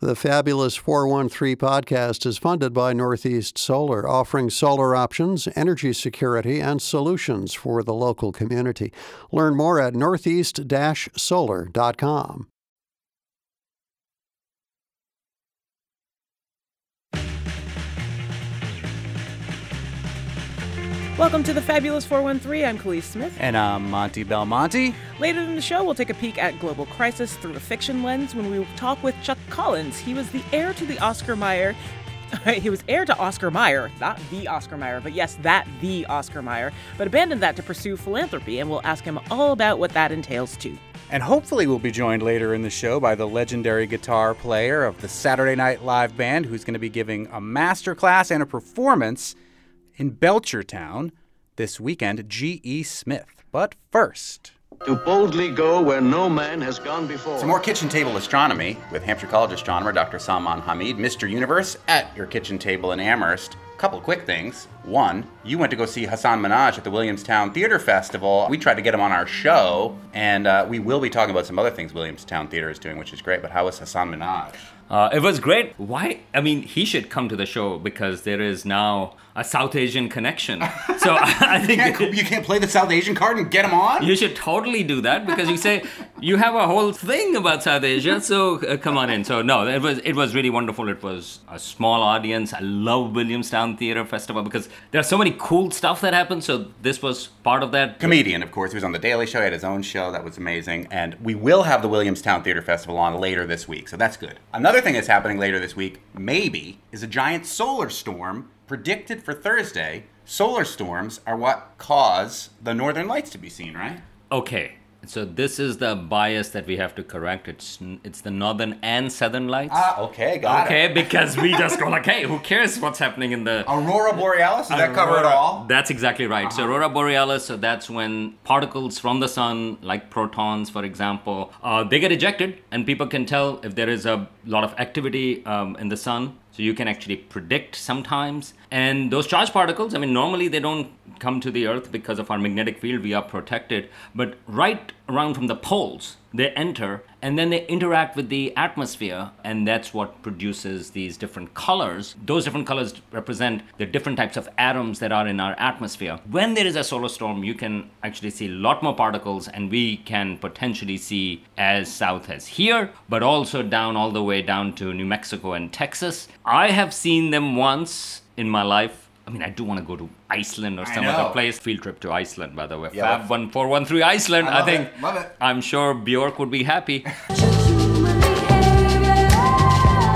The Fabulous 413 podcast is funded by Northeast Solar, offering solar options, energy security, and solutions for the local community. Learn more at northeast-solar.com. Welcome to The Fabulous 413. I'm Khalees Smith. And I'm Monty Belmonte. Later in the show, we'll take a peek at global crisis through a fiction lens when we talk with Chuck Collins. He was the heir to the Oscar Mayer. He was heir to Oscar Mayer, not the Oscar Mayer, but yes, the Oscar Mayer, but abandoned that to pursue philanthropy, and we'll ask him all about what that entails, too. And hopefully we'll be joined later in the show by the legendary guitar player of the Saturday Night Live band, who's going to be giving a masterclass and a performance in Belchertown this weekend, G.E. Smith. But first, to boldly go where no man has gone before. Some more kitchen table astronomy with Hampshire College astronomer Dr. Salman Hamid, Mr. Universe at your kitchen table in Amherst. Couple quick things. One, you went to go see Hasan Minhaj at the Williamstown Theater Festival. We tried to get him on our show, and we will be talking about some other things Williamstown Theater is doing, which is great. But how was Hasan Minhaj? It was great. Why? I mean, he should come to the show because there is now a South Asian connection. So I think you can't play the South Asian card and get him on? You should totally do that because you say you have a whole thing about South Asia, so come on in. So no, it was really wonderful. It was a small audience. I love Williamstown Theater Festival because there's so many cool stuff that happened. So this was part of that. Comedian, of course. He was on The Daily Show. He had his own show. That was amazing. And we will have the Williamstown Theater Festival on later this week. So that's good. Another thing that's happening later this week, maybe, is a giant solar storm predicted for Thursday. Solar storms are what cause the northern lights to be seen, right? Okay, so this is the bias that we have to correct. It's the northern and southern lights. Ah, okay, got it. Okay, because we just go like, hey, who cares what's happening in the... Aurora Borealis, does that cover it all? That's exactly right. Uh-huh. So Aurora Borealis, so that's when particles from the sun, like protons, for example, they get ejected, and people can tell if there is a lot of activity in the sun. So you can actually predict sometimes. And those charged particles, I mean, normally they don't come to the Earth because of our magnetic field. We are protected. But right around from the poles, they enter and then they interact with the atmosphere. And that's what produces these different colors. Those different colors represent the different types of atoms that are in our atmosphere. When there is a solar storm, you can actually see a lot more particles. And we can potentially see as south as here, but also down all the way down to New Mexico and Texas. I have seen them once in my life. I mean, I do want to go to Iceland or some other place. Field trip to Iceland, by the way. Yeah. Fab 413 Iceland, I think. Love it. I'm sure Bjork would be happy.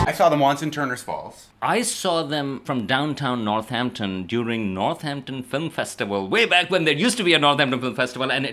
I saw them once in Turner's Falls. I saw them from downtown Northampton during Northampton Film Festival, way back when there used to be a Northampton Film Festival, and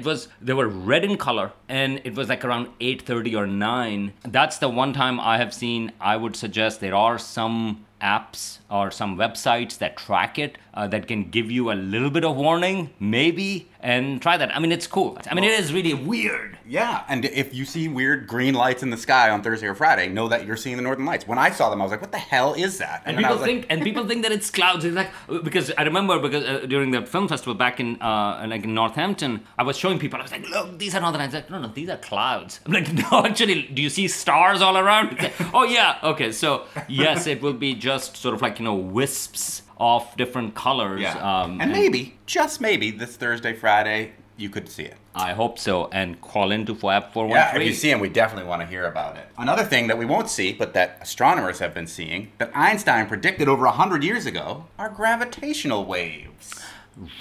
they were red in color, and it was like around 8:30 or 9. That's the one time I have seen. I would suggest there are some apps or some websites that track it, that can give you a little bit of warning, maybe, and try that. I mean, it's cool. I mean, it is really weird. Yeah, and if you see weird green lights in the sky on Thursday or Friday, know that you're seeing the northern lights. When I saw them, I was like, what the hell is that? And people think like... and people think that it's clouds. It's like, because I remember during the film festival back in Northampton, I was showing people, I was like, look, these are northern lights. Like, no, these are clouds. I'm like, no, actually, do you see stars all around? It's like, oh, yeah. Okay, so yes, it will be just sort of like, wisps of different colors. Yeah. And maybe, just maybe, this Thursday, Friday, you could see it. I hope so. And call into Fab 413. Yeah, if you see them, we definitely want to hear about it. Another thing that we won't see, but that astronomers have been seeing, that Einstein predicted over 100 years ago, are gravitational waves.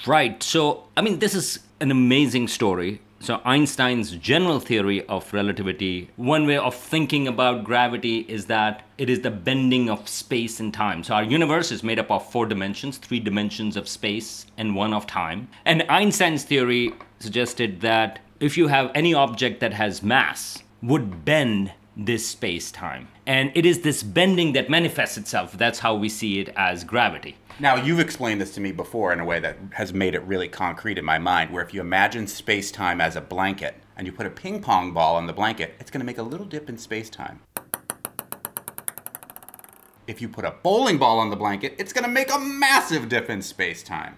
Right. So, I mean, this is an amazing story. So Einstein's general theory of relativity, one way of thinking about gravity is that it is the bending of space and time. So our universe is made up of 4 dimensions, 3 dimensions of space and 1 of time. And Einstein's theory suggested that if you have any object that has mass, would bend this space-time. And it is this bending that manifests itself. That's how we see it as gravity. Now, you've explained this to me before in a way that has made it really concrete in my mind, where if you imagine space-time as a blanket and you put a ping-pong ball on the blanket, it's going to make a little dip in space-time. If you put a bowling ball on the blanket, it's going to make a massive dip in space-time.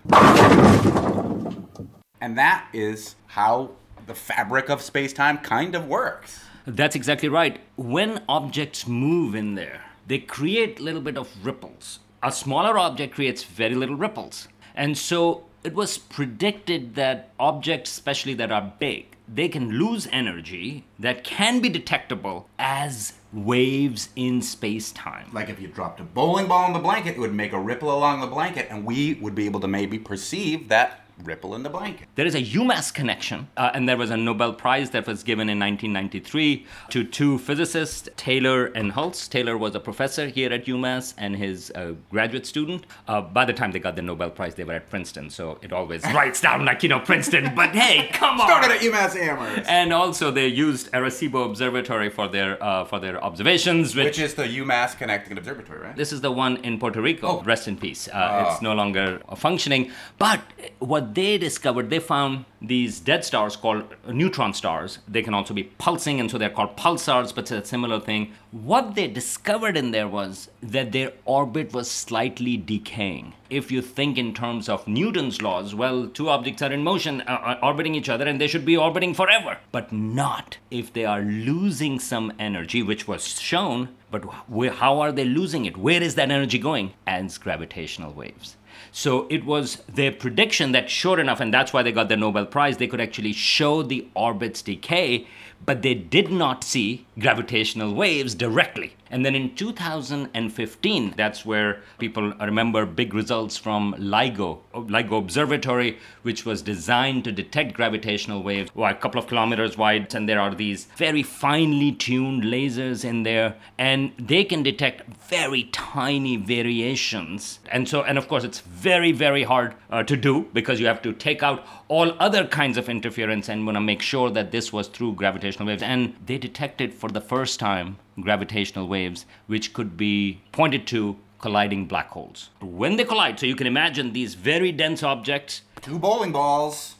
And that is how the fabric of space-time kind of works. That's exactly right. when objects move in there, they create a little bit of ripples. A smaller object creates very little ripples. And so it was predicted that objects, especially that are big, they can lose energy that can be detectable as waves in space-time. Like if you dropped a bowling ball in the blanket, it would make a ripple along the blanket, and we would be able to maybe perceive that ripple in the blanket. There is a UMass connection, and there was a Nobel Prize that was given in 1993 to two physicists, Taylor and Hulse. Taylor was a professor here at UMass and his graduate student. By the time they got the Nobel Prize, they were at Princeton, so it always writes down like, you know, Princeton, but hey, come on! Started at UMass Amherst! And also they used Arecibo Observatory for their observations. Which is the UMass Connecticut Observatory, right? This is the one in Puerto Rico. Oh. Rest in peace. It's no longer functioning, but what they discovered, they found these dead stars called neutron stars. They can also be pulsing, and so they're called pulsars, but it's a similar thing. What they discovered in there was that their orbit was slightly decaying. If you think in terms of Newton's laws, well, two objects are in motion, orbiting each other, and they should be orbiting forever. But not if they are losing some energy, which was shown, but how are they losing it? Where is that energy going? As gravitational waves. So it was their prediction that, sure enough, and that's why they got the Nobel Prize, they could actually show the orbit's decay, but they did not see gravitational waves directly. And then in 2015, that's where people remember big results from LIGO Observatory, which was designed to detect gravitational waves, a couple of kilometers wide, and there are these very finely tuned lasers in there, and they can detect very tiny variations. And so, and of course, it's very, very hard to do, because you have to take out all other kinds of interference and want to make sure that this was through gravitational waves. And they detected for the first time gravitational waves, which could be pointed to colliding black holes. When they collide, so you can imagine these very dense objects. Two bowling balls.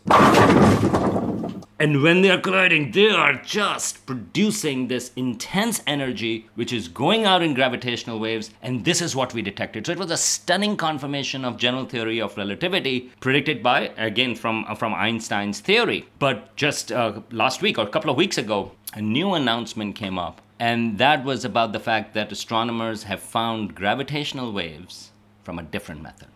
And when they are colliding, they are just producing this intense energy, which is going out in gravitational waves, and this is what we detected. So it was a stunning confirmation of general theory of relativity, predicted by, again, from Einstein's theory. But just last week, or a couple of weeks ago, a new announcement came up, and that was about the fact that astronomers have found gravitational waves from a different method.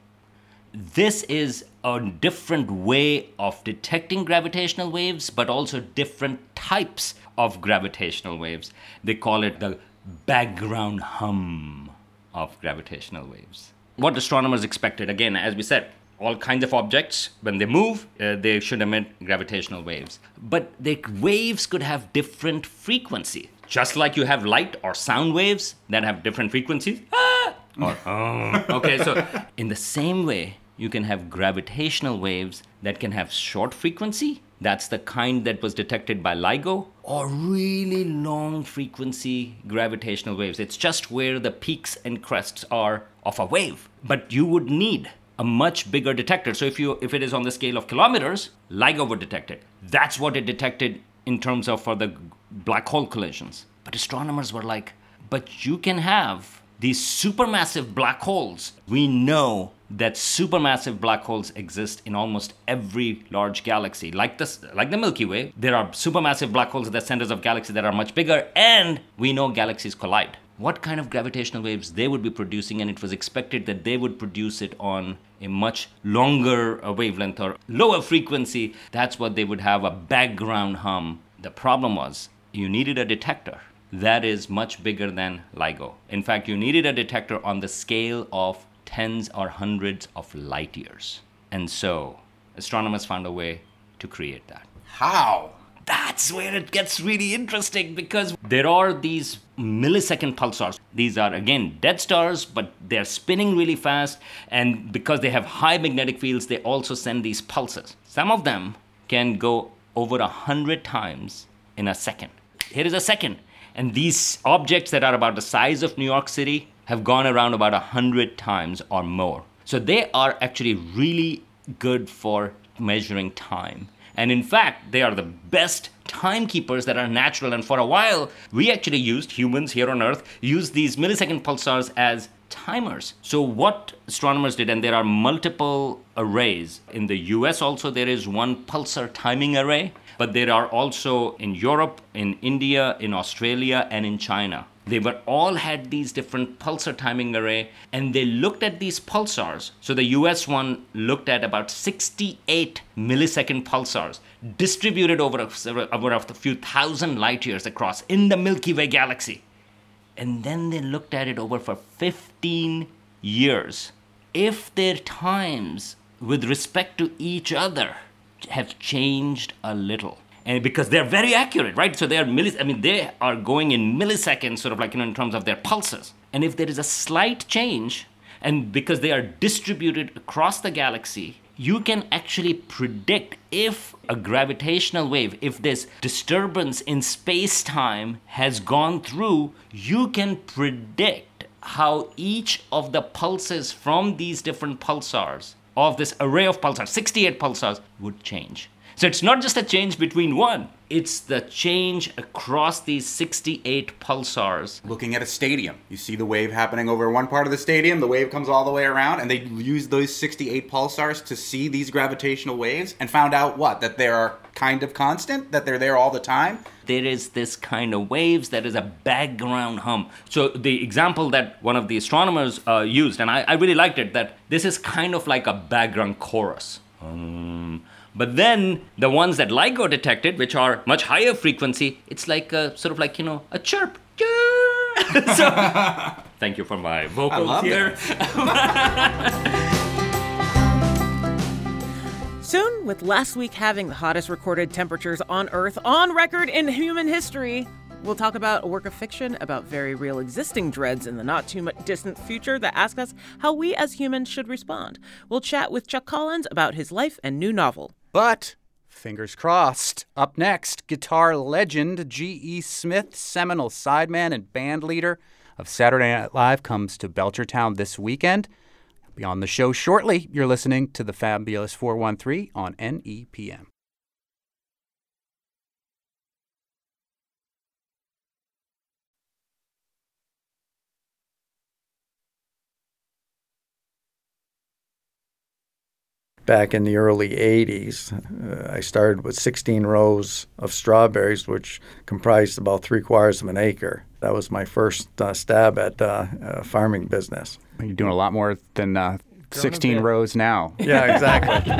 This is a different way of detecting gravitational waves, but also different types of gravitational waves. They call it the background hum of gravitational waves. What astronomers expected, again, as we said, all kinds of objects, when they move, they should emit gravitational waves. But the waves could have different frequency. Just like you have light or sound waves that have different frequencies. Ah! Or, oh. Okay, so in the same way, you can have gravitational waves that can have short frequency. That's the kind that was detected by LIGO, or really long frequency gravitational waves. It's just where the peaks and crests are of a wave. But you would need a much bigger detector. So if it is on the scale of kilometers, LIGO would detect it. That's what it detected in terms of for the black hole collisions. But astronomers were like, but you can have these supermassive black holes. We know that supermassive black holes exist in almost every large galaxy. Like the Milky Way, there are supermassive black holes at the centers of galaxies that are much bigger, and we know galaxies collide. What kind of gravitational waves they would be producing, and it was expected that they would produce it on a much longer wavelength or lower frequency. That's what they would have, a background hum. The problem was, you needed a detector that is much bigger than LIGO. In fact, you needed a detector on the scale of tens or hundreds of light years. And so astronomers found a way to create that. How? That's where it gets really interesting, because there are these millisecond pulsars. These are, again, dead stars, but they're spinning really fast. And because they have high magnetic fields, they also send these pulses. Some of them can go over 100 times in a second. Here is a second. And these objects that are about the size of New York City have gone around about 100 times or more. So they are actually really good for measuring time. And in fact, they are the best timekeepers that are natural. And for a while, we actually used, humans here on Earth, used these millisecond pulsars as timers. So what astronomers did, and there are multiple arrays. In the US also there is one pulsar timing array, but there are also in Europe, in India, in Australia, and in China. They were all had these different pulsar timing array, and they looked at these pulsars. So the US one looked at about 68 millisecond pulsars distributed over a few thousand light years across in the Milky Way galaxy. And then they looked at it over for 15 years. If their times with respect to each other have changed a little, and because they're very accurate, right? So they are they are going in milliseconds, sort of like, in terms of their pulses. And if there is a slight change, and because they are distributed across the galaxy, you can actually predict if a gravitational wave, if this disturbance in space-time has gone through, you can predict how each of the pulses from these different pulsars, of this array of pulsars, 68 pulsars, would change. So it's not just a change between one, it's the change across these 68 pulsars. Looking at a stadium, you see the wave happening over one part of the stadium, the wave comes all the way around, and they use those 68 pulsars to see these gravitational waves and found out what? That they are kind of constant, that they're there all the time. There is this kind of waves that is a background hum. So the example that one of the astronomers used, and I really liked it, that this is kind of like a background chorus. But then the ones that LIGO detected, which are much higher frequency, it's like a sort of like, a chirp. So, thank you for my vocals here. Soon, with last week having the hottest recorded temperatures on Earth on record in human history, we'll talk about a work of fiction about very real existing dreads in the not-too-distant future that ask us how we as humans should respond. We'll chat with Chuck Collins about his life and new novel. But, fingers crossed, up next, guitar legend G.E. Smith, seminal sideman and band leader of Saturday Night Live, comes to Belchertown this weekend. He'll be on the show shortly. You're listening to The Fabulous 413 on NEPM. Back in the early 80s, I started with 16 rows of strawberries, which comprised about 3/4 of an acre. That was my first stab at farming business. You're doing a lot more than 16 rows now. Yeah, exactly.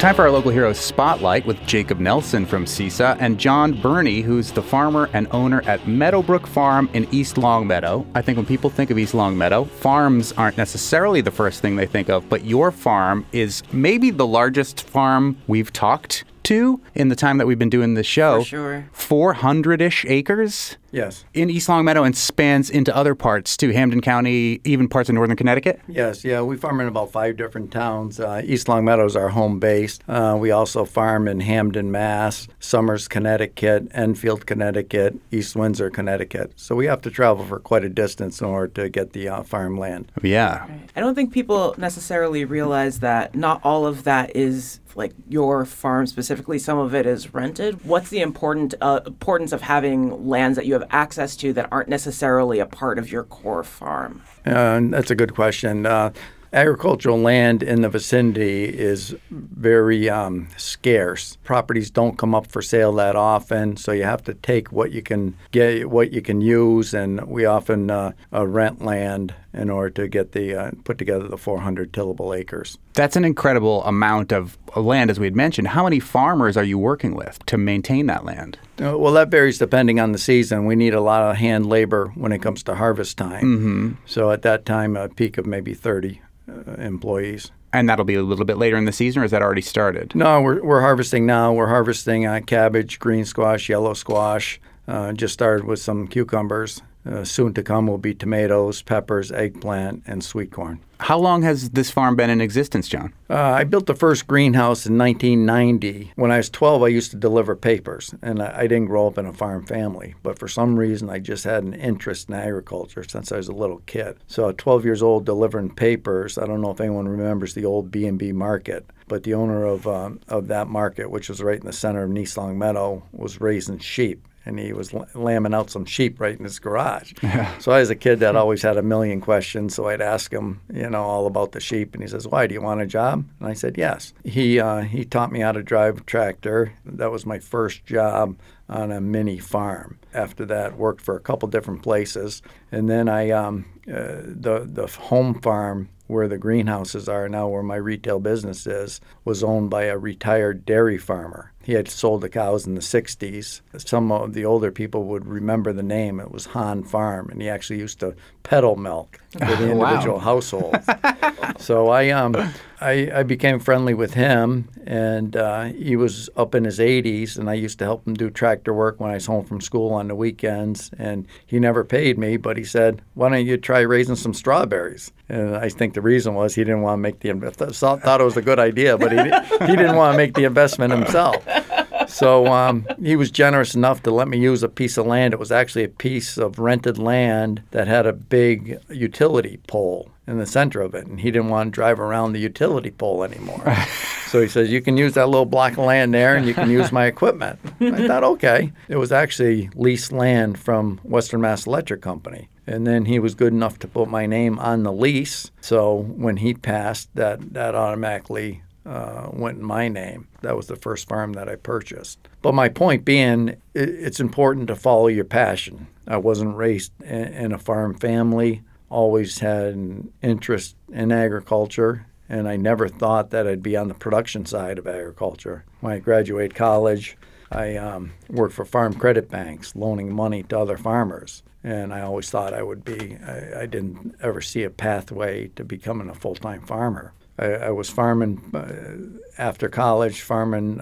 Time for our local hero spotlight with Jacob Nelson from CISA and John Burney, who's the farmer and owner at Meadowbrook Farm in East Longmeadow. I think when people think of East Longmeadow, farms aren't necessarily the first thing they think of, but your farm is maybe the largest farm we've talked to in the time that we've been doing the show. For sure. 400-ish acres? Yes. In East Longmeadow and spans into other parts too, Hampden County, even parts of northern Connecticut? Yes, yeah. We farm in about 5 different towns. East Longmeadow is our home base. We also farm in Hampden, Mass., Somers, Connecticut, Enfield, Connecticut, East Windsor, Connecticut. So we have to travel for quite a distance in order to get the farmland. Yeah. Right. I don't think people necessarily realize that not all of that is like your farm specifically. Some of it is rented. What's the importance of having lands that you have access to that aren't necessarily a part of your core farm? That's a good question. Agricultural land in the vicinity is very scarce. Properties don't come up for sale that often, so you have to take what you can get, what you can use, and we often rent land in order to get the put together the 400 tillable acres. That's an incredible amount of land, as we had mentioned. How many farmers are you working with to maintain that land? Well, that varies depending on the season. We need a lot of hand labor when it comes to harvest time. Mm-hmm. So at that time, a peak of maybe 30. Employees. And that'll be a little bit later in the season, or has that already started? No, we're harvesting now. We're harvesting cabbage, green squash, yellow squash. Just started with some cucumbers. Soon to come will be tomatoes, peppers, eggplant, and sweet corn. How long has this farm been in existence, John? I built the first greenhouse in 1990. When I was 12, I used to deliver papers, and I didn't grow up in a farm family. But for some reason, I just had an interest in agriculture since I was a little kid. So at 12 years old, delivering papers, I don't know if anyone remembers the old B&B market, but the owner of that market, which was right in the center of East Longmeadow, was raising sheep. and he was lambing out some sheep right in his garage. Yeah. So as a kid, that always had a million questions. So I'd ask him, you know, all about the sheep. And he says, "Why, do you want a job?" And I said, "Yes." He taught me how to drive a tractor. That was my first job on a mini farm. After that, worked for a couple different places. And then I the home farm where the greenhouses are now, where my retail business is, was owned by a retired dairy farmer. He had sold the cows in the 60s. Some of the older people would remember the name. It was Han Farm, and he actually used to peddle milk for the individual wow. households. So I became friendly with him, and he was up in his 80s, and I used to help him do tractor work when I was home from school on the weekends, and he never paid me, but he said, "Why don't you try raising some strawberries?" And I think the reason was he didn't want to make the investment. Thought it was a good idea, but he didn't want to make the investment himself. So he was generous enough to let me use a piece of land. It was actually a piece of rented land that had a big utility pole in the center of it, and he didn't want to drive around the utility pole anymore. So he says, "You can use that little block of land there, and you can use my equipment." I thought, okay. It was actually leased land from Western Mass Electric Company. And then he was good enough to put my name on the lease. So when he passed, that automatically went in my name. That was the first farm that I purchased. But my point being, it's important to follow your passion. I wasn't raised in a farm family, always had an interest in agriculture, and I never thought that I'd be on the production side of agriculture. When I graduated college, I worked for farm credit banks, loaning money to other farmers. And I always thought I would be. I didn't ever see a pathway to becoming a full-time farmer. I was farming after college, farming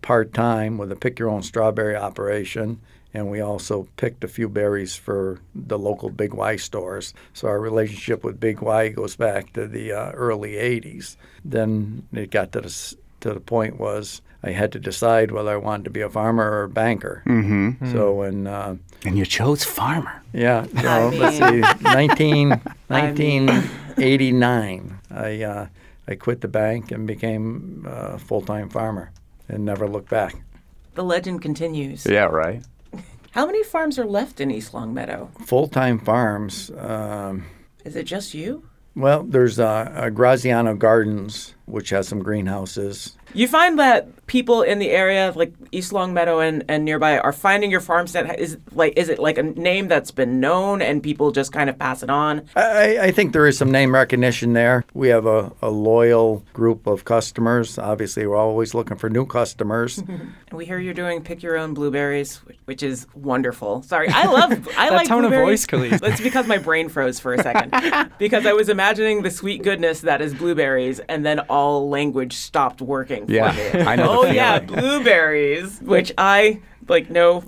part-time with a pick-your-own strawberry operation. And we also picked a few berries for the local Big Y stores. So our relationship with Big Y goes back to the early 80s. Then it got to the point was I had to decide whether I wanted to be a farmer or a banker. Mm-hmm. Mm-hmm. So and you chose farmer. Yeah. So let's see, 1989, I quit the bank and became a full-time farmer and never looked back. The legend continues. Yeah, right. How many farms are left in East Longmeadow? Full-time farms. Is it just you? Well, there's Graziano Gardens, which has some greenhouses. You find that people in the area, like East Longmeadow and nearby, are finding your farms that is it like a name that's been known and people just kind of pass it on? I think there is some name recognition there. We have a loyal group of customers. Obviously, we're always looking for new customers. Mm-hmm. And we hear you're doing pick your own blueberries, which is wonderful. Sorry, I like tone blueberries. Of voice, Khalees. That's because my brain froze for a second because I was imagining the sweet goodness that is blueberries, and then all language stopped working for me. I know. Blueberries, which I like. No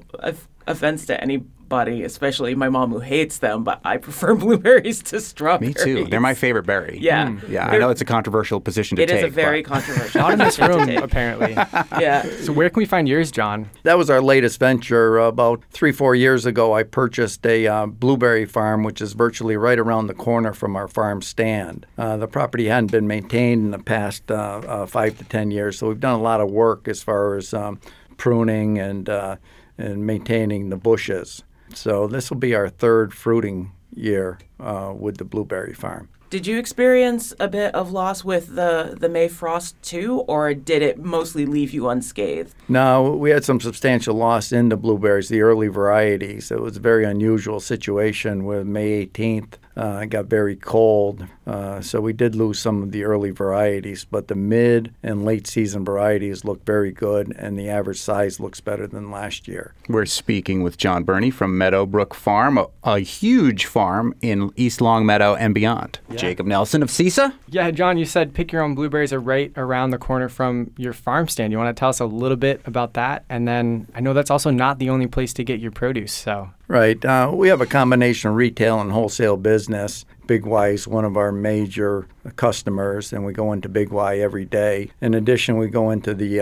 offense to anybody, especially my mom who hates them, but I prefer blueberries to strawberries. Me too. They're my favorite berry. Yeah. Yeah. I know it's a controversial position to take. It is a very controversial. Not in this room, apparently. Yeah. So where can we find yours, John? That was our latest venture. About 3-4 years ago, I purchased a blueberry farm, which is virtually right around the corner from our farm stand. The property hadn't been maintained in the past 5 to 10 years, so we've done a lot of work as far as pruning and maintaining the bushes. So this will be our third fruiting year with the blueberry farm. Did you experience a bit of loss with the May frost too, or did it mostly leave you unscathed? No, we had some substantial loss in the blueberries, the early varieties. It was a very unusual situation with May 18th. It got very cold, so we did lose some of the early varieties, but the mid and late season varieties look very good, and the average size looks better than last year. We're speaking with John Burney from Meadowbrook Farm, a huge farm in East Longmeadow and beyond. Yeah. Jacob Nelson of CISA. Yeah, John, you said pick your own blueberries are right around the corner from your farm stand. You want to tell us a little bit about that? And then I know that's also not the only place to get your produce, so... Right. We have a combination of retail and wholesale business. Big Y is one of our major customers, and we go into Big Y every day. In addition, we go into the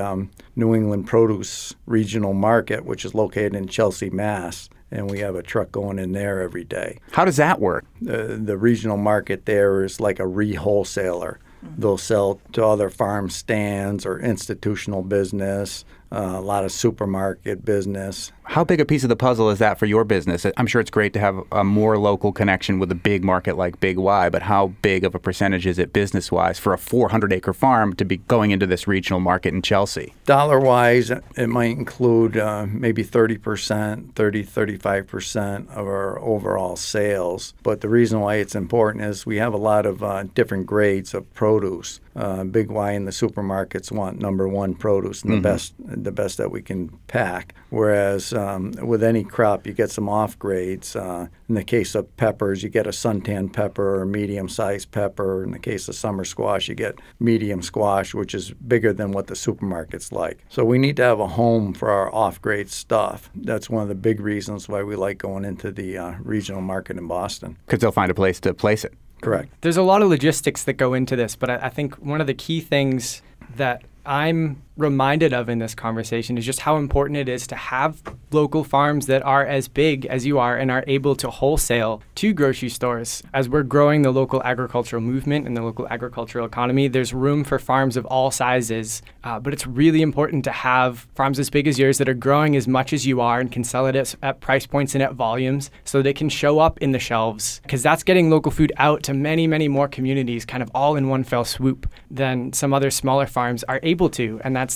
New England Produce Regional Market, which is located in Chelsea, Mass., and we have a truck going in there every day. How does that work? The regional market there is like a re-wholesaler. They'll sell to other farm stands or institutional business, a lot of supermarket business. How big a piece of the puzzle is that for your business? I'm sure it's great to have a more local connection with a big market like Big Y, but how big of a percentage is it business-wise for a 400-acre farm to be going into this regional market in Chelsea? Dollar-wise, it might include maybe 35% of our overall sales. But the reason why it's important is we have a lot of different grades of produce. Big Y and the supermarkets want number one produce and the best that we can pack. Whereas with any crop, you get some off grades. In the case of peppers, you get a suntan pepper or medium-sized pepper. In the case of summer squash, you get medium squash, which is bigger than what the supermarket's like. So we need to have a home for our off-grade stuff. That's one of the big reasons why we like going into the regional market in Boston. Because they'll find a place to place it. Correct. There's a lot of logistics that go into this, but I think one of the key things that I'm reminded of in this conversation is just how important it is to have local farms that are as big as you are and are able to wholesale to grocery stores. As we're growing the local agricultural movement and the local agricultural economy, there's room for farms of all sizes, but it's really important to have farms as big as yours that are growing as much as you are and can sell it at price points and at volumes so that it can show up in the shelves, because that's getting local food out to many, many more communities kind of all in one fell swoop than some other smaller farms are able to, and that's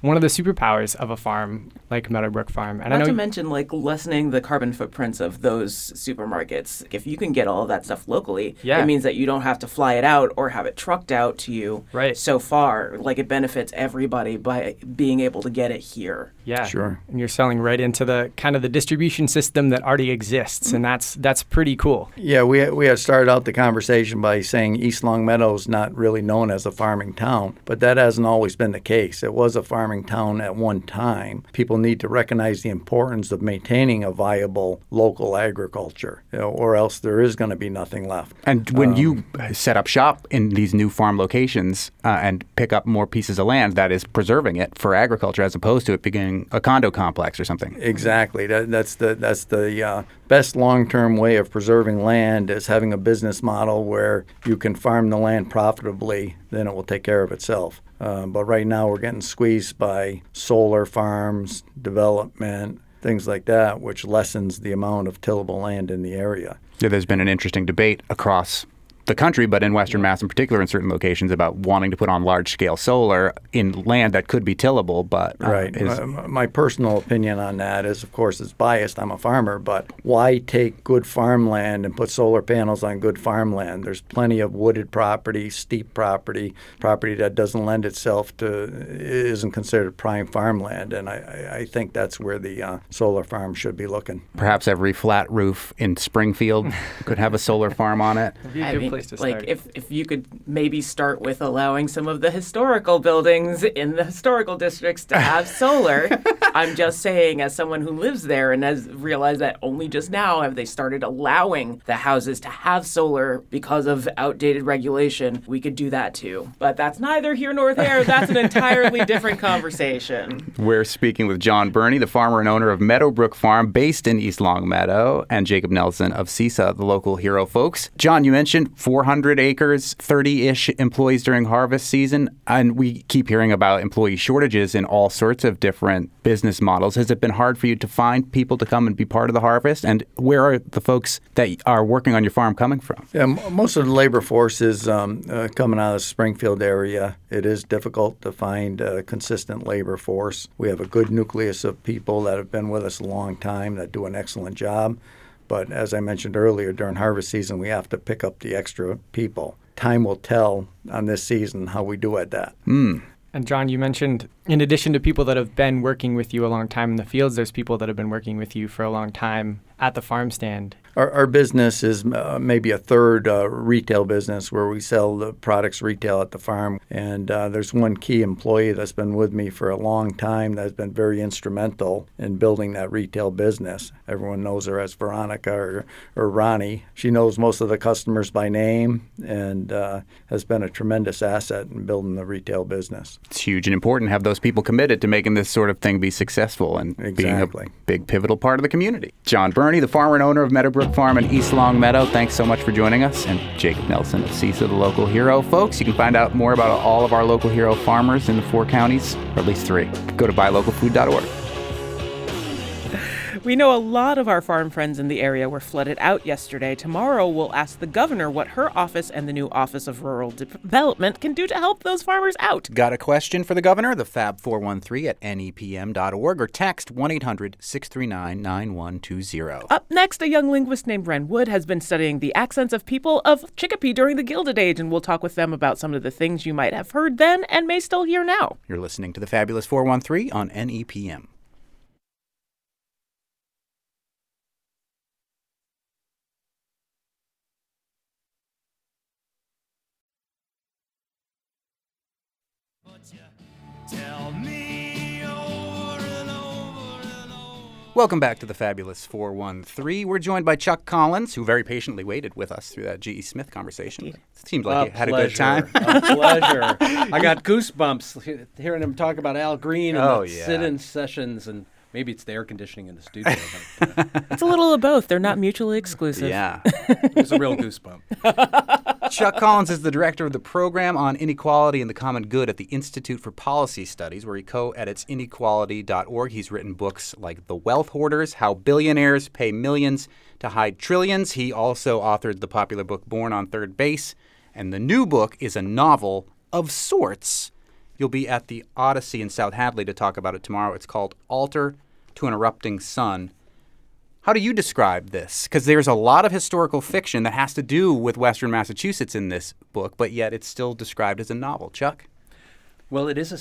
one of the superpowers of a farm like Meadowbrook Farm. And Not to mention like lessening the carbon footprints of those supermarkets. If you can get all of that stuff locally, it means that you don't have to fly it out or have it trucked out to you so far. Like it benefits everybody by being able to get it here. Yeah, sure. And you're selling right into the kind of the distribution system that already exists, and that's pretty cool. Yeah, we had started out the conversation by saying East Longmeadow's not really known as a farming town, but that hasn't always been the case. It was a farming town at one time. People need to recognize the importance of maintaining a viable local agriculture, or else there is going to be nothing left. And when you set up shop in these new farm locations and pick up more pieces of land, that is preserving it for agriculture as opposed to it being a condo complex or something. Exactly. That's the best long-term way of preserving land is having a business model where you can farm the land profitably, then it will take care of itself. But right now we're getting squeezed by solar farms, development, things like that, which lessens the amount of tillable land in the area. Yeah, there's been an interesting debate across the country, but in Western Mass in particular, in certain locations, about wanting to put on large-scale solar in land that could be tillable, but... Right. My personal opinion on that is, of course, it's biased. I'm a farmer, but why take good farmland and put solar panels on good farmland? There's plenty of wooded property, steep property that doesn't lend itself to, isn't considered prime farmland, and I think that's where the solar farm should be looking. Perhaps every flat roof in Springfield could have a solar farm on it. Like if you could maybe start with allowing some of the historical buildings in the historical districts to have solar. I'm just saying, as someone who lives there and has realized that only just now have they started allowing the houses to have solar because of outdated regulation, we could do that too. But that's neither here nor there. That's an entirely different conversation. We're speaking with John Burney, the farmer and owner of Meadowbrook Farm based in East Longmeadow, and Jacob Nelson of CISA, the local hero folks. John, you mentioned 400 acres, 30-ish employees during harvest season, and we keep hearing about employee shortages in all sorts of different business models. Has it been hard for you to find people to come and be part of the harvest? And where are the folks that are working on your farm coming from? Yeah, most of the labor force is coming out of the Springfield area. It is difficult to find a consistent labor force. We have a good nucleus of people that have been with us a long time that do an excellent job. But as I mentioned earlier, during harvest season, we have to pick up the extra people. Time will tell on this season how we do at that. Mm. And John, you mentioned, in addition to people that have been working with you a long time in the fields, there's people that have been working with you for a long time at the farm stand. Our business is maybe a third retail business where we sell the products retail at the farm. And there's one key employee that's been with me for a long time that's been very instrumental in building that retail business. Everyone knows her as Veronica or Ronnie. She knows most of the customers by name and has been a tremendous asset in building the retail business. It's huge and important to have those people committed to making this sort of thing be successful and being a big pivotal part of the community. John Burney, the farmer and owner of Meadowbrook Farm in East Longmeadow. Thanks so much for joining us. And Jacob Nelson of CISA, the local hero. Folks, you can find out more about all of our local hero farmers in the 4 counties, or at least 3. Go to buylocalfood.org. We know a lot of our farm friends in the area were flooded out yesterday. Tomorrow, we'll ask the governor what her office and the new Office of Rural Development can do to help those farmers out. Got a question for the governor? The Fab 413 at NEPM.org or text 1-800-639-9120. Up next, a young linguist named Wren Wood has been studying the accents of people of Chicopee during the Gilded Age, and we'll talk with them about some of the things you might have heard then and may still hear now. You're listening to The Fabulous 413 on NEPM. Tell me over and over and over. Welcome back to the Fabulous 413. We're joined by Chuck Collins, who very patiently waited with us through that G.E. Smith conversation. It seemed like he had a good time. A pleasure. I got goosebumps hearing him talk about Al Green and sit-in sessions, and maybe it's the air conditioning in the studio. But, it's a little of both. They're not mutually exclusive. Yeah. It was a real goosebump. Chuck Collins is the director of the program on inequality and the common good at the Institute for Policy Studies, where he co-edits inequality.org. He's written books like The Wealth Hoarders, How Billionaires Pay Millions to Hide Trillions. He also authored the popular book Born on Third Base. And the new book is a novel of sorts. You'll be at the Odyssey in South Hadley to talk about it tomorrow. It's called Altar to an Erupting Sun. How do you describe this? Because there's a lot of historical fiction that has to do with Western Massachusetts in this book, but yet it's still described as a novel. Chuck? Well, it is a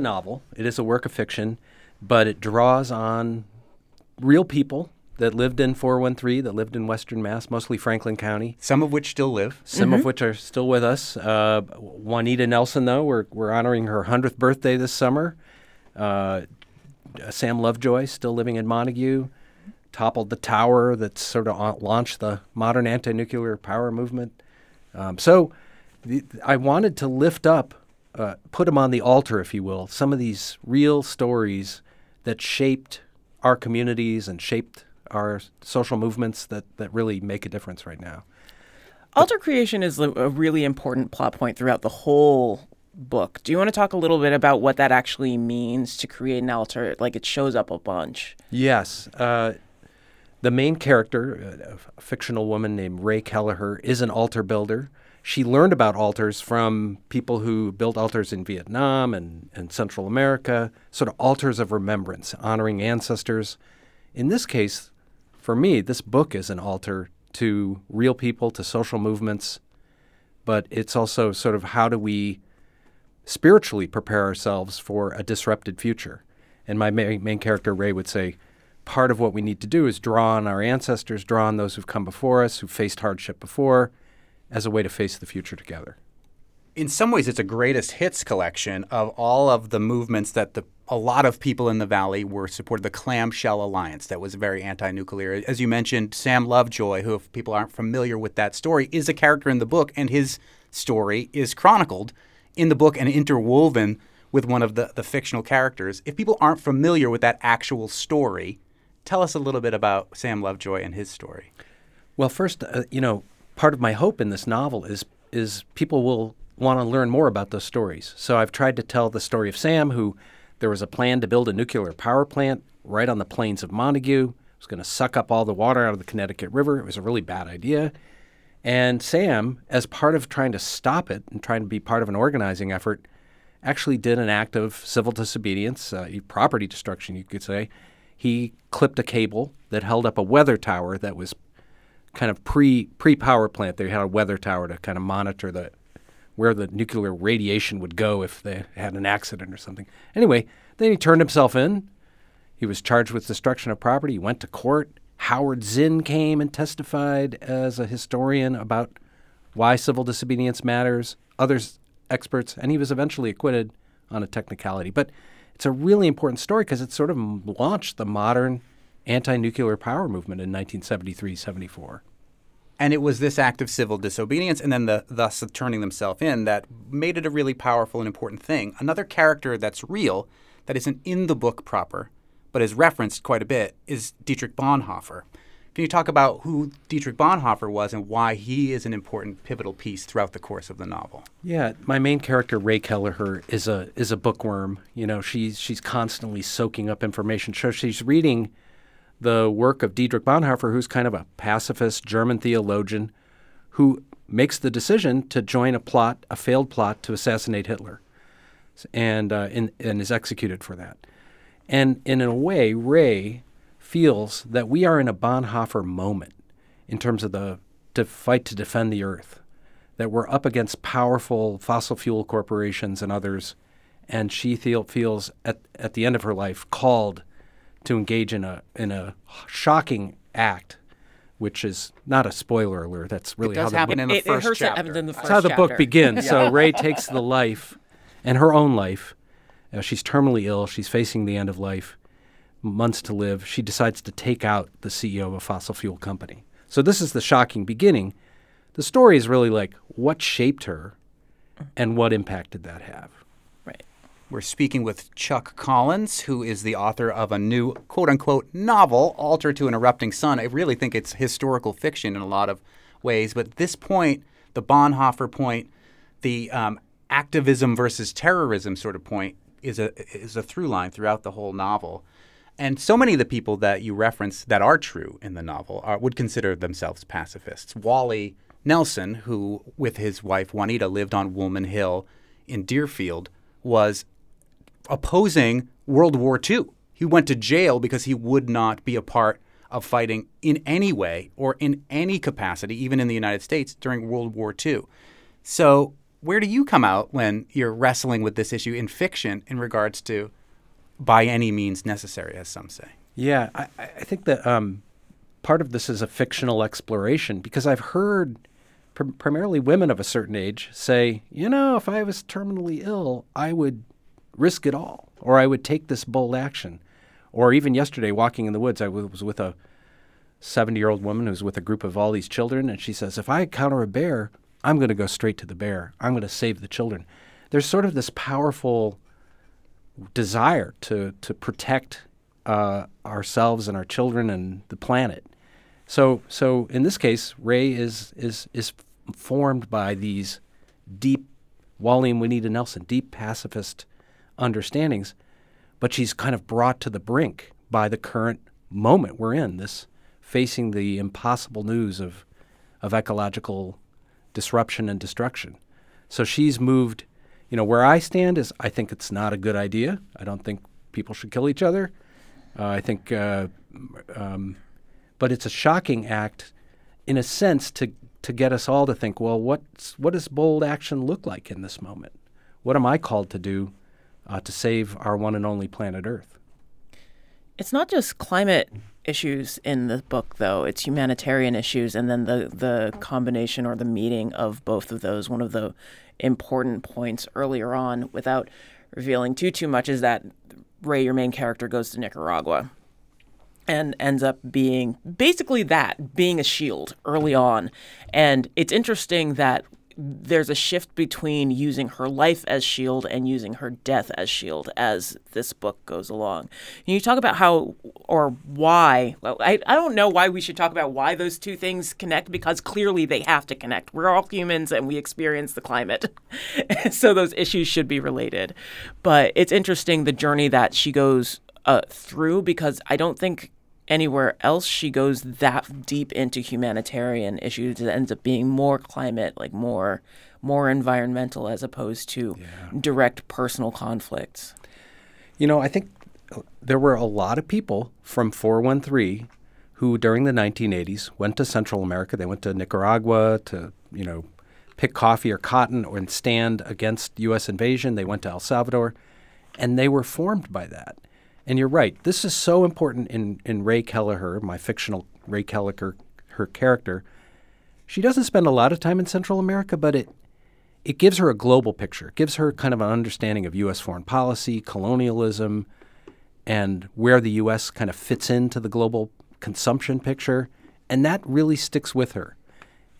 novel. It is a work of fiction, but it draws on real people that lived in 413, that lived in Western Mass, mostly Franklin County. Some of which still live. Some of which are still with us. Juanita Nelson, though, we're honoring her 100th birthday this summer. Sam Lovejoy, still living in Montague. Toppled the tower that sort of launched the modern anti-nuclear power movement. I wanted to lift up, put them on the altar, if you will, some of these real stories that shaped our communities and shaped our social movements that really make a difference right now. Altar creation is a really important plot point throughout the whole book. Do you want to talk a little bit about what that actually means to create an altar? Like, it shows up a bunch. Yes. The main character, a fictional woman named Ray Kelleher, is an altar builder. She learned about altars from people who built altars in Vietnam and Central America, sort of altars of remembrance, honoring ancestors. In this case, for me, this book is an altar to real people, to social movements, but it's also sort of how do we spiritually prepare ourselves for a disrupted future. And my main character, Ray, would say, part of what we need to do is draw on our ancestors, draw on those who've come before us, who faced hardship before, as a way to face the future together. In some ways, it's a greatest hits collection of all of the movements that a lot of people in the Valley were supported. The Clamshell Alliance, that was very anti-nuclear. As you mentioned, Sam Lovejoy, who, if people aren't familiar with that story, is a character in the book, and his story is chronicled in the book and interwoven with one of the fictional characters. If people aren't familiar with that actual story, tell us a little bit about Sam Lovejoy and his story. Well, first, part of my hope in this novel is people will want to learn more about those stories. So I've tried to tell the story of Sam, who there was a plan to build a nuclear power plant right on the plains of Montague. It was going to suck up all the water out of the Connecticut River. It was a really bad idea. And Sam, as part of trying to stop it and trying to be part of an organizing effort, actually did an act of civil disobedience, property destruction, you could say. He clipped a cable that held up a weather tower that was kind of pre-power plant. They had a weather tower to kind of monitor where the nuclear radiation would go if they had an accident or something. Anyway, then he turned himself in. He was charged with destruction of property. He went to court. Howard Zinn came and testified as a historian about why civil disobedience matters, other experts, and he was eventually acquitted on a technicality. But it's a really important story because it sort of launched the modern anti-nuclear power movement in 1973-74. And it was this act of civil disobedience and then thus turning themselves in that made it a really powerful and important thing. Another character that's real, that isn't in the book proper, but is referenced quite a bit, is Dietrich Bonhoeffer. Can you talk about who Dietrich Bonhoeffer was and why he is an important pivotal piece throughout the course of the novel? Yeah, my main character, Ray Kelleher, is a bookworm. She's constantly soaking up information. So she's reading the work of Dietrich Bonhoeffer, who's kind of a pacifist German theologian who makes the decision to join a failed plot to assassinate Hitler and is executed for that. And in a way, Ray feels that we are in a Bonhoeffer moment in terms of the fight to defend the earth, that we're up against powerful fossil fuel corporations and others, and she feels at the end of her life called to engage in a shocking act, which is not a spoiler alert. That's really how the book begins. That's how the book begins. Yeah. So Ray takes the life, and her own life. She's terminally ill. She's facing the end of life, months to live. She decides to take out the CEO of a fossil fuel company. So this is the shocking beginning. The story is really like what shaped her and what impact did that have. We're speaking with Chuck Collins, who is the author of a new, quote-unquote, novel, Altar to an Erupting Sun. I really think it's historical fiction in a lot of ways. But this point, the Bonhoeffer point, the activism versus terrorism sort of point is a through line throughout the whole novel. And so many of the people that you reference that are true in the novel would consider themselves pacifists. Wally Nelson, who, with his wife Juanita, lived on Woolman Hill in Deerfield, was opposing World War II. He went to jail because he would not be a part of fighting in any way or in any capacity, even in the United States, during World War II. So where do you come out when you're wrestling with this issue in fiction in regards to by any means necessary, as some say? Yeah, I think that part of this is a fictional exploration because I've heard primarily women of a certain age say, you know, if I was terminally ill, I would risk it all, or I would take this bold action. Or even yesterday, walking in the woods, I was with a 70-year-old woman who's with a group of all these children, and she says, if I encounter a bear, I'm going to go straight to the bear. I'm going to save the children. There's sort of this powerful desire to protect ourselves and our children and the planet. So in this case, Ray is formed by these deep, Wally and Juanita Nelson, deep pacifist understandings, but she's kind of brought to the brink by the current moment we're in, this facing the impossible news of ecological disruption and destruction. So she's moved, you know, where I stand is I think it's not a good idea. I don't think people should kill each other. But it's a shocking act, in a sense, to get us all to think, well, what does bold action look like in this moment? What am I called to do to save our one and only planet Earth? It's not just climate issues in the book, though. It's humanitarian issues, and then the combination or the meeting of both of those. One of the important points earlier on, without revealing too much, is that Ray, your main character, goes to Nicaragua and ends up being basically being a shield early on. And it's interesting that there's a shift between using her life as shield and using her death as shield as this book goes along. And you talk about how or why. Well, I don't know why we should talk about why those two things connect, because clearly they have to connect. We're all humans and we experience the climate. So those issues should be related. But it's interesting the journey that she goes through, because I don't think anywhere else she goes that deep into humanitarian issues. It ends up being more climate, like more environmental, as opposed to direct personal conflicts. You know, I think there were a lot of people from 413 who during the 1980s went to Central America. They went to Nicaragua to, you know, pick coffee or cotton or stand against U.S. invasion. They went to El Salvador, and they were formed by that. And you're right. This is so important in Ray Kelleher, my fictional Ray Kelleher, her character. She doesn't spend a lot of time in Central America, but it gives her a global picture. It gives her kind of an understanding of U.S. foreign policy, colonialism, and where the U.S. kind of fits into the global consumption picture. And that really sticks with her.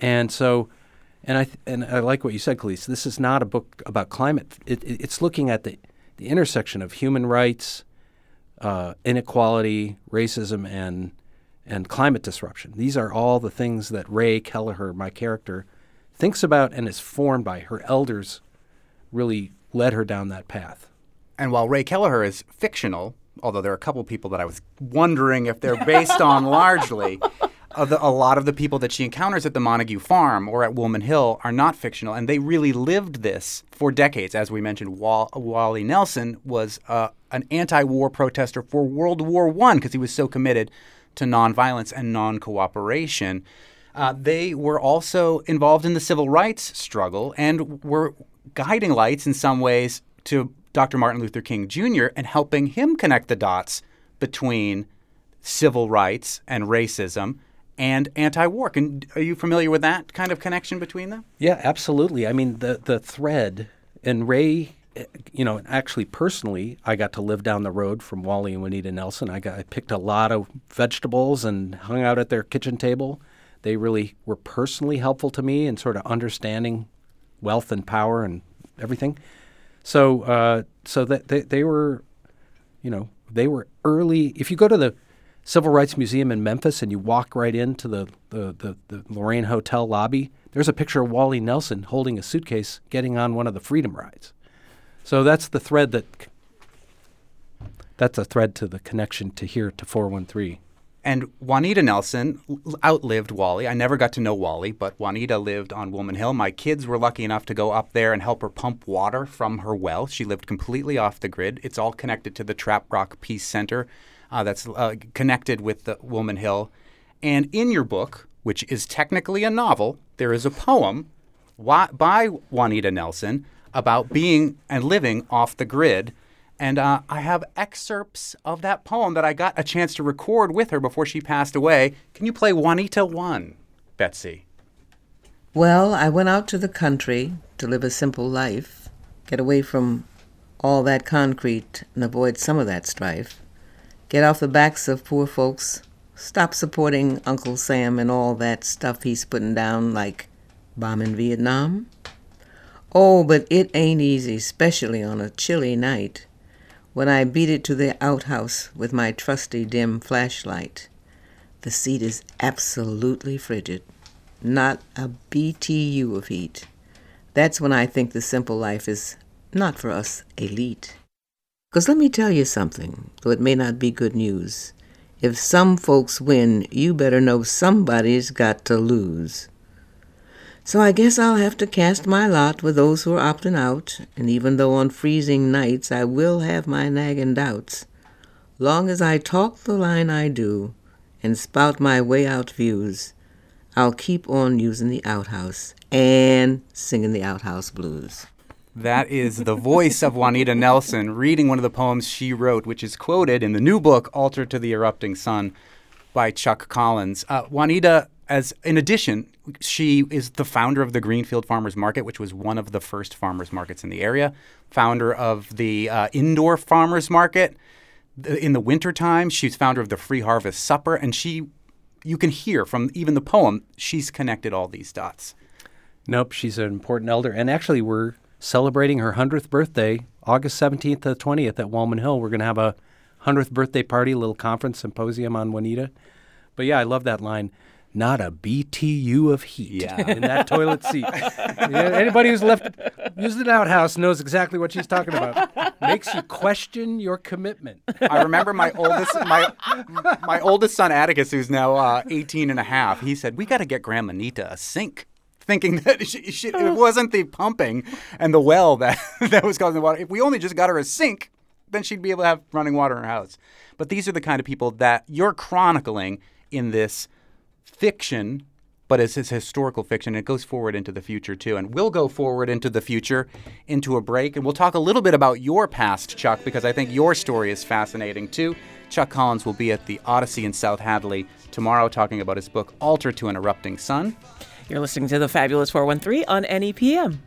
And so, and I like what you said, Khalees. This is not a book about climate. It's looking at the intersection of human rights, inequality, racism, and climate disruption. These are all the things that Ray Kelleher, my character, thinks about and is formed by. Her elders really led her down that path. And while Ray Kelleher is fictional, although there are a couple of people that I was wondering if they're based on largely, a lot of the people that she encounters at the Montague farm or at Woolman Hill are not fictional, and they really lived this for decades. As we mentioned, Wally Nelson was an anti-war protester for World War I because he was so committed to nonviolence and non-cooperation. They were also involved in the civil rights struggle and were guiding lights in some ways to Dr. Martin Luther King Jr. and helping him connect the dots between civil rights and racism and anti-war. Are you familiar with that kind of connection between them? Yeah, absolutely. I mean, the thread, and Ray, you know, actually personally, I got to live down the road from Wally and Juanita Nelson. I picked a lot of vegetables and hung out at their kitchen table. They really were personally helpful to me in sort of understanding wealth and power and everything. So that they were, you know, they were early. If you go to the Civil Rights Museum in Memphis and you walk right into the Lorraine Hotel lobby, there's a picture of Wally Nelson holding a suitcase getting on one of the Freedom Rides. So that's the thread that's a thread to the connection to here to 413. And Juanita Nelson outlived Wally. I never got to know Wally, but Juanita lived on Woolman Hill. My kids were lucky enough to go up there and help her pump water from her well. She lived completely off the grid. It's all connected to the Trap Rock Peace Center that's connected with the Woolman Hill. And in your book, which is technically a novel, there is a poem by Juanita Nelson about being and living off the grid. And I have excerpts of that poem that I got a chance to record with her before she passed away. Can you play Juanita 1, Betsy? Well, I went out to the country to live a simple life, get away from all that concrete and avoid some of that strife, get off the backs of poor folks, stop supporting Uncle Sam and all that stuff he's putting down like bombing Vietnam. Oh, but it ain't easy, especially on a chilly night, when I beat it to the outhouse with my trusty dim flashlight. The seat is absolutely frigid, not a BTU of heat. That's when I think the simple life is not for us elite. 'Cause let me tell you something, though it may not be good news. If some folks win, you better know somebody's got to lose. So I guess I'll have to cast my lot with those who are opting out, and even though on freezing nights I will have my nagging doubts, long as I talk the line I do and spout my way out views, I'll keep on using the outhouse and singing the outhouse blues. That is the voice of Juanita Nelson reading one of the poems she wrote, which is quoted in the new book, Altar to the Erupting Sun, by Chuck Collins. Juanita, in addition, she is the founder of the Greenfield Farmers Market, which was one of the first farmers markets in the area, founder of the indoor farmers market. In the wintertime, she's founder of the Free Harvest Supper, and you can hear from even the poem, she's connected all these dots. Nope, she's an important elder. And actually, we're celebrating her 100th birthday, August 17th to the 20th at Woolman Hill. We're going to have a 100th birthday party, a little conference symposium on Juanita. But yeah, I love that line. Not a BTU of heat in that toilet seat. Anybody who's used an outhouse knows exactly what she's talking about. Makes you question your commitment. I remember my oldest son, Atticus, who's now 18 and a half, he said, we got to get Grandma Nita a sink, thinking that it wasn't the pumping and the well that was causing the water. If we only just got her a sink, then she'd be able to have running water in her house. But these are the kind of people that you're chronicling in this fiction, but it's his historical fiction. It goes forward into the future, too. And we'll go forward into the future, into a break. And we'll talk a little bit about your past, Chuck, because I think your story is fascinating, too. Chuck Collins will be at the Odyssey in South Hadley tomorrow talking about his book, Altar to an Erupting Sun. You're listening to The Fabulous 413 on NEPM.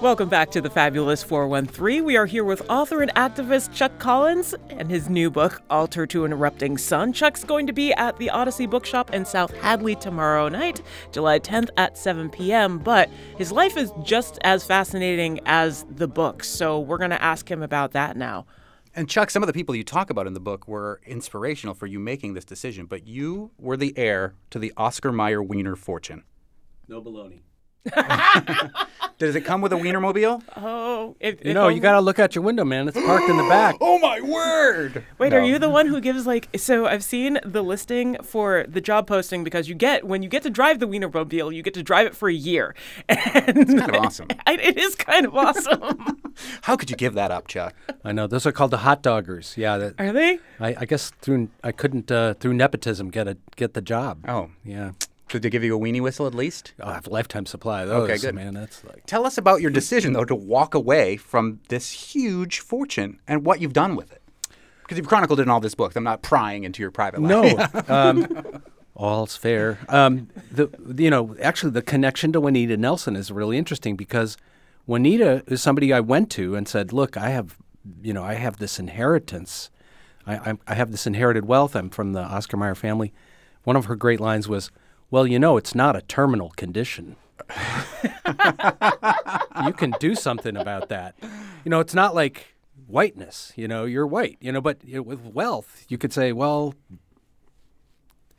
Welcome back to The Fabulous 413. We are here with author and activist Chuck Collins and his new book, Altar to an Erupting Sun. Chuck's going to be at the Odyssey Bookshop in South Hadley tomorrow night, July 10th at 7 p.m. But his life is just as fascinating as the book, so we're going to ask him about that now. And Chuck, some of the people you talk about in the book were inspirational for you making this decision, but you were the heir to the Oscar Mayer wiener fortune. No baloney. Does it come with a wienermobile? Oh, no, you got to look out your window, man. It's parked in the back. Oh, my word. Wait, no. Are you the one who gives so I've seen the listing for the job posting because when you get to drive the wienermobile, you get to drive it for a year. It's kind of awesome. It is kind of awesome. How could you give that up, Chuck? I know. Those are called the hot doggers. Yeah. Are they? I guess I couldn't, through nepotism, get the job. Oh. Yeah. Did they give you a weenie whistle at least? I have a lifetime supply of those. Okay, good. Man, that's Tell us about your decision, though, to walk away from this huge fortune and what you've done with it. Because you've chronicled it in all this book. I'm not prying into your private life. No. All's fair. Actually, the connection to Juanita Nelson is really interesting because Juanita is somebody I went to and said, look, I have this inheritance. I have this inherited wealth. I'm from the Oscar Mayer family. One of her great lines was, well, it's not a terminal condition. You can do something about that. It's not like whiteness. You're white. But with wealth, you could say, well,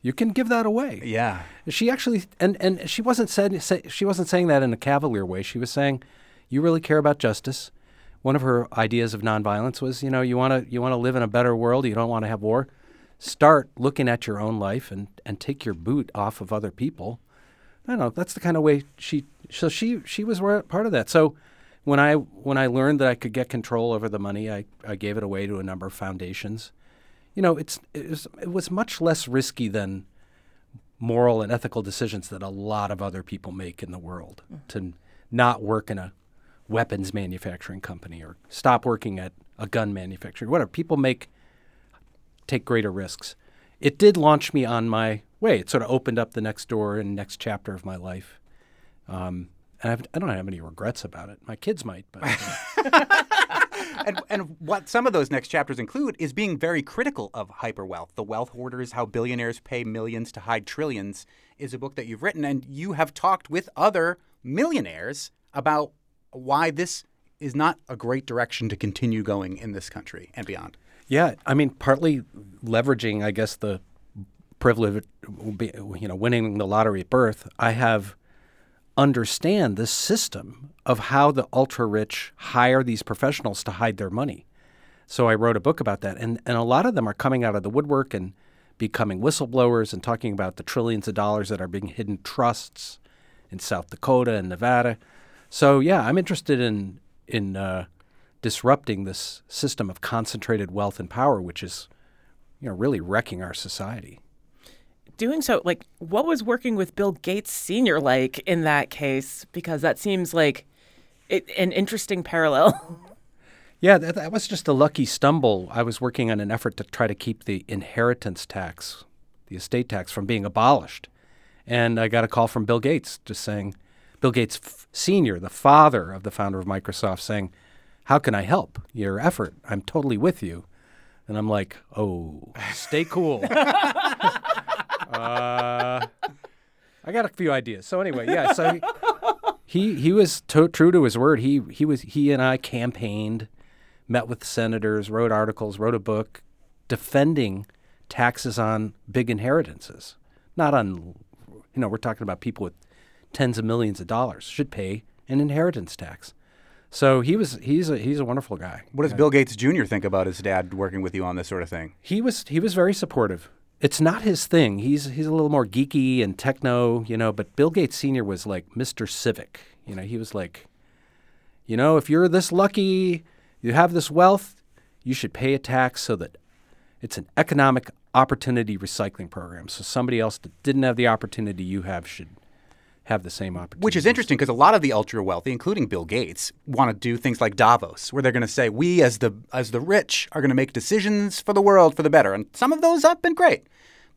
you can give that away. Yeah. She actually, and she wasn't she wasn't saying that in a cavalier way. She was saying, you really care about justice. One of her ideas of nonviolence was, you want to live in a better world. You don't want to have war. Start looking at your own life and take your boot off of other people. I don't know. That's the kind of way she was part of that. So when I learned that I could get control over the money, I gave it away to a number of foundations. It was much less risky than moral and ethical decisions that a lot of other people make in the world, to not work in a weapons manufacturing company or stop working at a gun manufacturer. Whatever. People take greater risks. It did launch me on my way. It sort of opened up the next door and next chapter of my life. And I don't have any regrets about it. My kids might, but. And what some of those next chapters include is being very critical of hyperwealth. The Wealth Hoarders, How Billionaires Pay Millions to Hide Trillions is a book that you've written, and you have talked with other millionaires about why this is not a great direction to continue going in this country and beyond. Yeah, I mean, partly leveraging, I guess, the privilege, winning the lottery at birth. I have understand this system of how the ultra-rich hire these professionals to hide their money. So I wrote a book about that. And a lot of them are coming out of the woodwork and becoming whistleblowers and talking about the trillions of dollars that are being hidden trusts in South Dakota and Nevada. So, yeah, I'm interested in disrupting this system of concentrated wealth and power, which is, really wrecking our society. Doing so, what was working with Bill Gates Sr. like in that case? Because that seems like an interesting parallel. Yeah, that was just a lucky stumble. I was working on an effort to try to keep the inheritance tax, the estate tax, from being abolished. And I got a call from Bill Gates just saying, Bill Gates Sr., the father of the founder of Microsoft, saying, how can I help your effort? I'm totally with you. And I'm like, oh, stay cool. I got a few ideas. So anyway, yeah. So he was true to his word. He and I campaigned, met with senators, wrote articles, wrote a book, defending taxes on big inheritances. Not on, we're talking about people with tens of millions of dollars should pay an inheritance tax. So he's a wonderful guy. What does Bill Gates Jr. think about his dad working with you on this sort of thing? He was very supportive. It's not his thing. He's a little more geeky and techno, but Bill Gates Sr. was like Mr. Civic. He was like, if you're this lucky, you have this wealth, you should pay a tax so that it's an economic opportunity recycling program. So somebody else that didn't have the opportunity you have should have the same opportunity. Which is interesting because a lot of the ultra-wealthy, including Bill Gates, want to do things like Davos, where they're going to say, we as the rich are going to make decisions for the world for the better. And some of those have been great.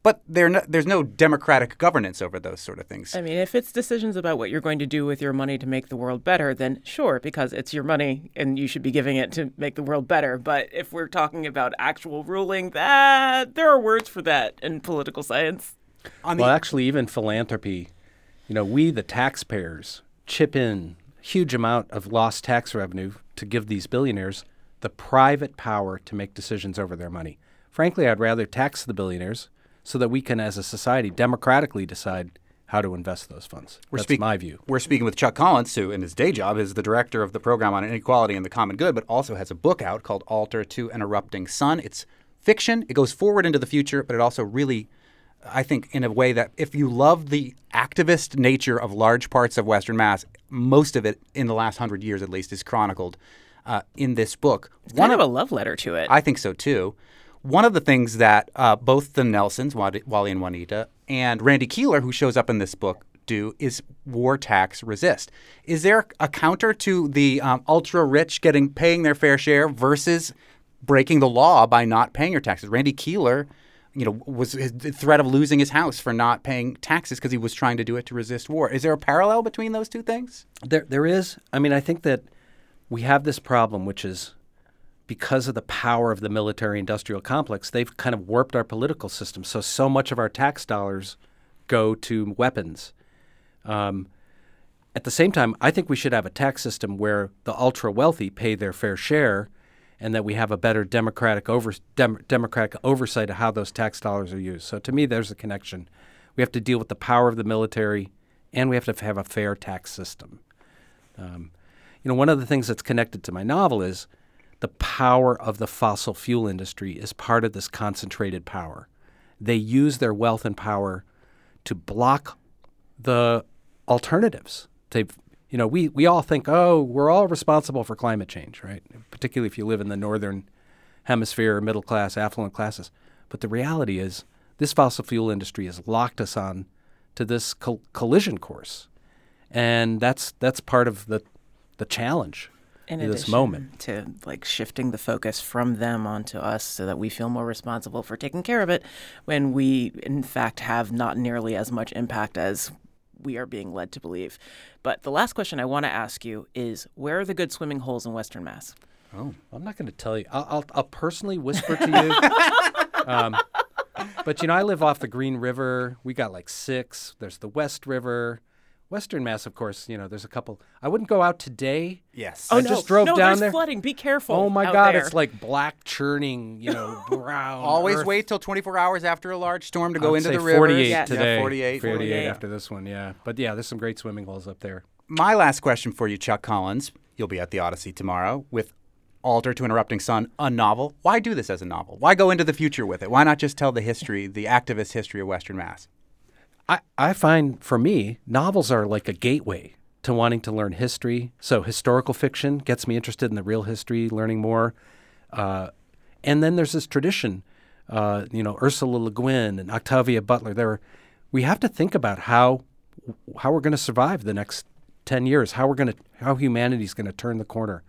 But there's no democratic governance over those sort of things. I mean, if it's decisions about what you're going to do with your money to make the world better, then sure, because it's your money and you should be giving it to make the world better. But if we're talking about actual ruling, there are words for that in political science. Actually, even philanthropy. We, the taxpayers, chip in a huge amount of lost tax revenue to give these billionaires the private power to make decisions over their money. Frankly, I'd rather tax the billionaires so that we can, as a society, democratically decide how to invest those funds. That's my view. We're speaking with Chuck Collins, who in his day job is the director of the program on inequality and the common good, but also has a book out called Altar to an Erupting Sun. It's fiction. It goes forward into the future, but it also really, I think, in a way that if you love the activist nature of large parts of Western Mass, most of it in the last 100 years at least is chronicled in this book. It's kind of a love letter to it. I think so, too. One of the things that both the Nelsons, Wally and Juanita, and Randy Keeler, who shows up in this book, do is war tax resist. Is there a counter to the ultra-rich paying their fair share versus breaking the law by not paying your taxes? Randy Keeler, was the threat of losing his house for not paying taxes because he was trying to do it to resist war. Is there a parallel between those two things? There is. I mean, I think that we have this problem, which is, because of the power of the military-industrial complex, they've kind of warped our political system. So much of our tax dollars go to weapons. At the same time, I think we should have a tax system where the ultra-wealthy pay their fair share and that we have a better democratic oversight of how those tax dollars are used. So to me, there's a connection. We have to deal with the power of the military and we have to have a fair tax system. One of the things that's connected to my novel is the power of the fossil fuel industry is part of this concentrated power. They use their wealth and power to block the alternatives. We all think, we're all responsible for climate change, right? Particularly if you live in the northern hemisphere, middle class, affluent classes. But the reality is this fossil fuel industry has locked us on to this collision course. And that's part of the challenge. In this moment, to shifting the focus from them onto us so that we feel more responsible for taking care of it when we, in fact, have not nearly as much impact as we are being led to believe. But the last question I want to ask you is, where are the good swimming holes in Western Mass? Oh, I'm not going to tell you. I'll personally whisper to you. But, I live off the Green River. We got 6. There's the West River. Western Mass, of course, there's a couple. I wouldn't go out today. Yes. I just drove down there. No, there's flooding. Be careful. Oh, my God. There. It's black churning, brown. Always earth. Wait till 24 hours after a large storm to go into the river. 48 today. Yeah, 48 after this one, yeah. But, yeah, there's some great swimming holes up there. My last question for you, Chuck Collins. You'll be at the Odyssey tomorrow with Altar to an Erupting Sun, a novel. Why do this as a novel? Why go into the future with it? Why not just tell the history, the activist history of Western Mass? I find, for me, novels are like a gateway to wanting to learn history. So historical fiction gets me interested in the real history, learning more. And then there's this tradition, Ursula Le Guin and Octavia Butler. We have to think about how we're going to survive the next 10 years, how humanity's going to turn the corner.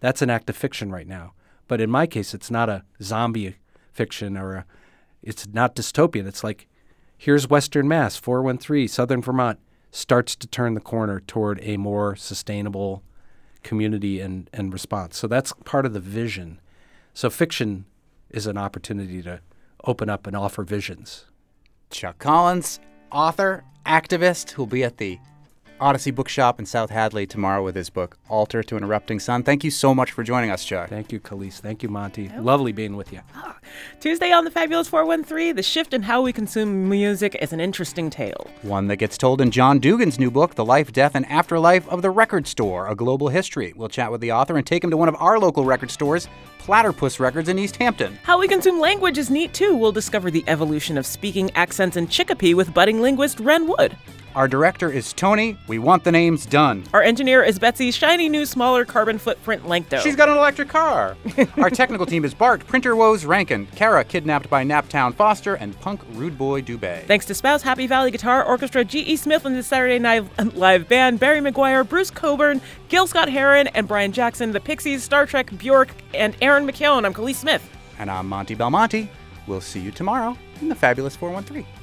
That's an act of fiction right now. But in my case, it's not a zombie fiction it's not dystopian. It's here's Western Mass, 413, Southern Vermont, starts to turn the corner toward a more sustainable community and response. So that's part of the vision. So fiction is an opportunity to open up and offer visions. Chuck Collins, author, activist, who'll be at the Odyssey Bookshop in South Hadley tomorrow with his book, Altar to an Erupting Sun. Thank you so much for joining us, Chuck. Thank you, Khalees. Thank you, Monty. Oh. Lovely being with you. Oh. Tuesday on The Fabulous 413, the shift in how we consume music is an interesting tale. One that gets told in John Dugan's new book, The Life, Death, and Afterlife of the Record Store, A Global History. We'll chat with the author and take him to one of our local record stores, Platypus Records in East Hampton. How we consume language is neat, too. We'll discover the evolution of speaking accents in Chicopee with budding linguist Wren Wood. Our director is Tony. We want the names done. Our engineer is Betsy's shiny new, smaller carbon footprint Lankdo. She's got an electric car. Our technical team is Bart, Printer Woes Rankin, Kara, kidnapped by Naptown Foster, and punk Rude Boy Dubé. Thanks to Spouse, Happy Valley Guitar Orchestra, G.E. Smith and the Saturday Night Live Band, Barry McGuire, Bruce Coburn, Gil Scott-Heron, and Brian Jackson, the Pixies, Star Trek, Bjork, and Aaron McKeown. I'm Khalees Smith. And I'm Monty Belmonte. We'll see you tomorrow in the Fabulous 413.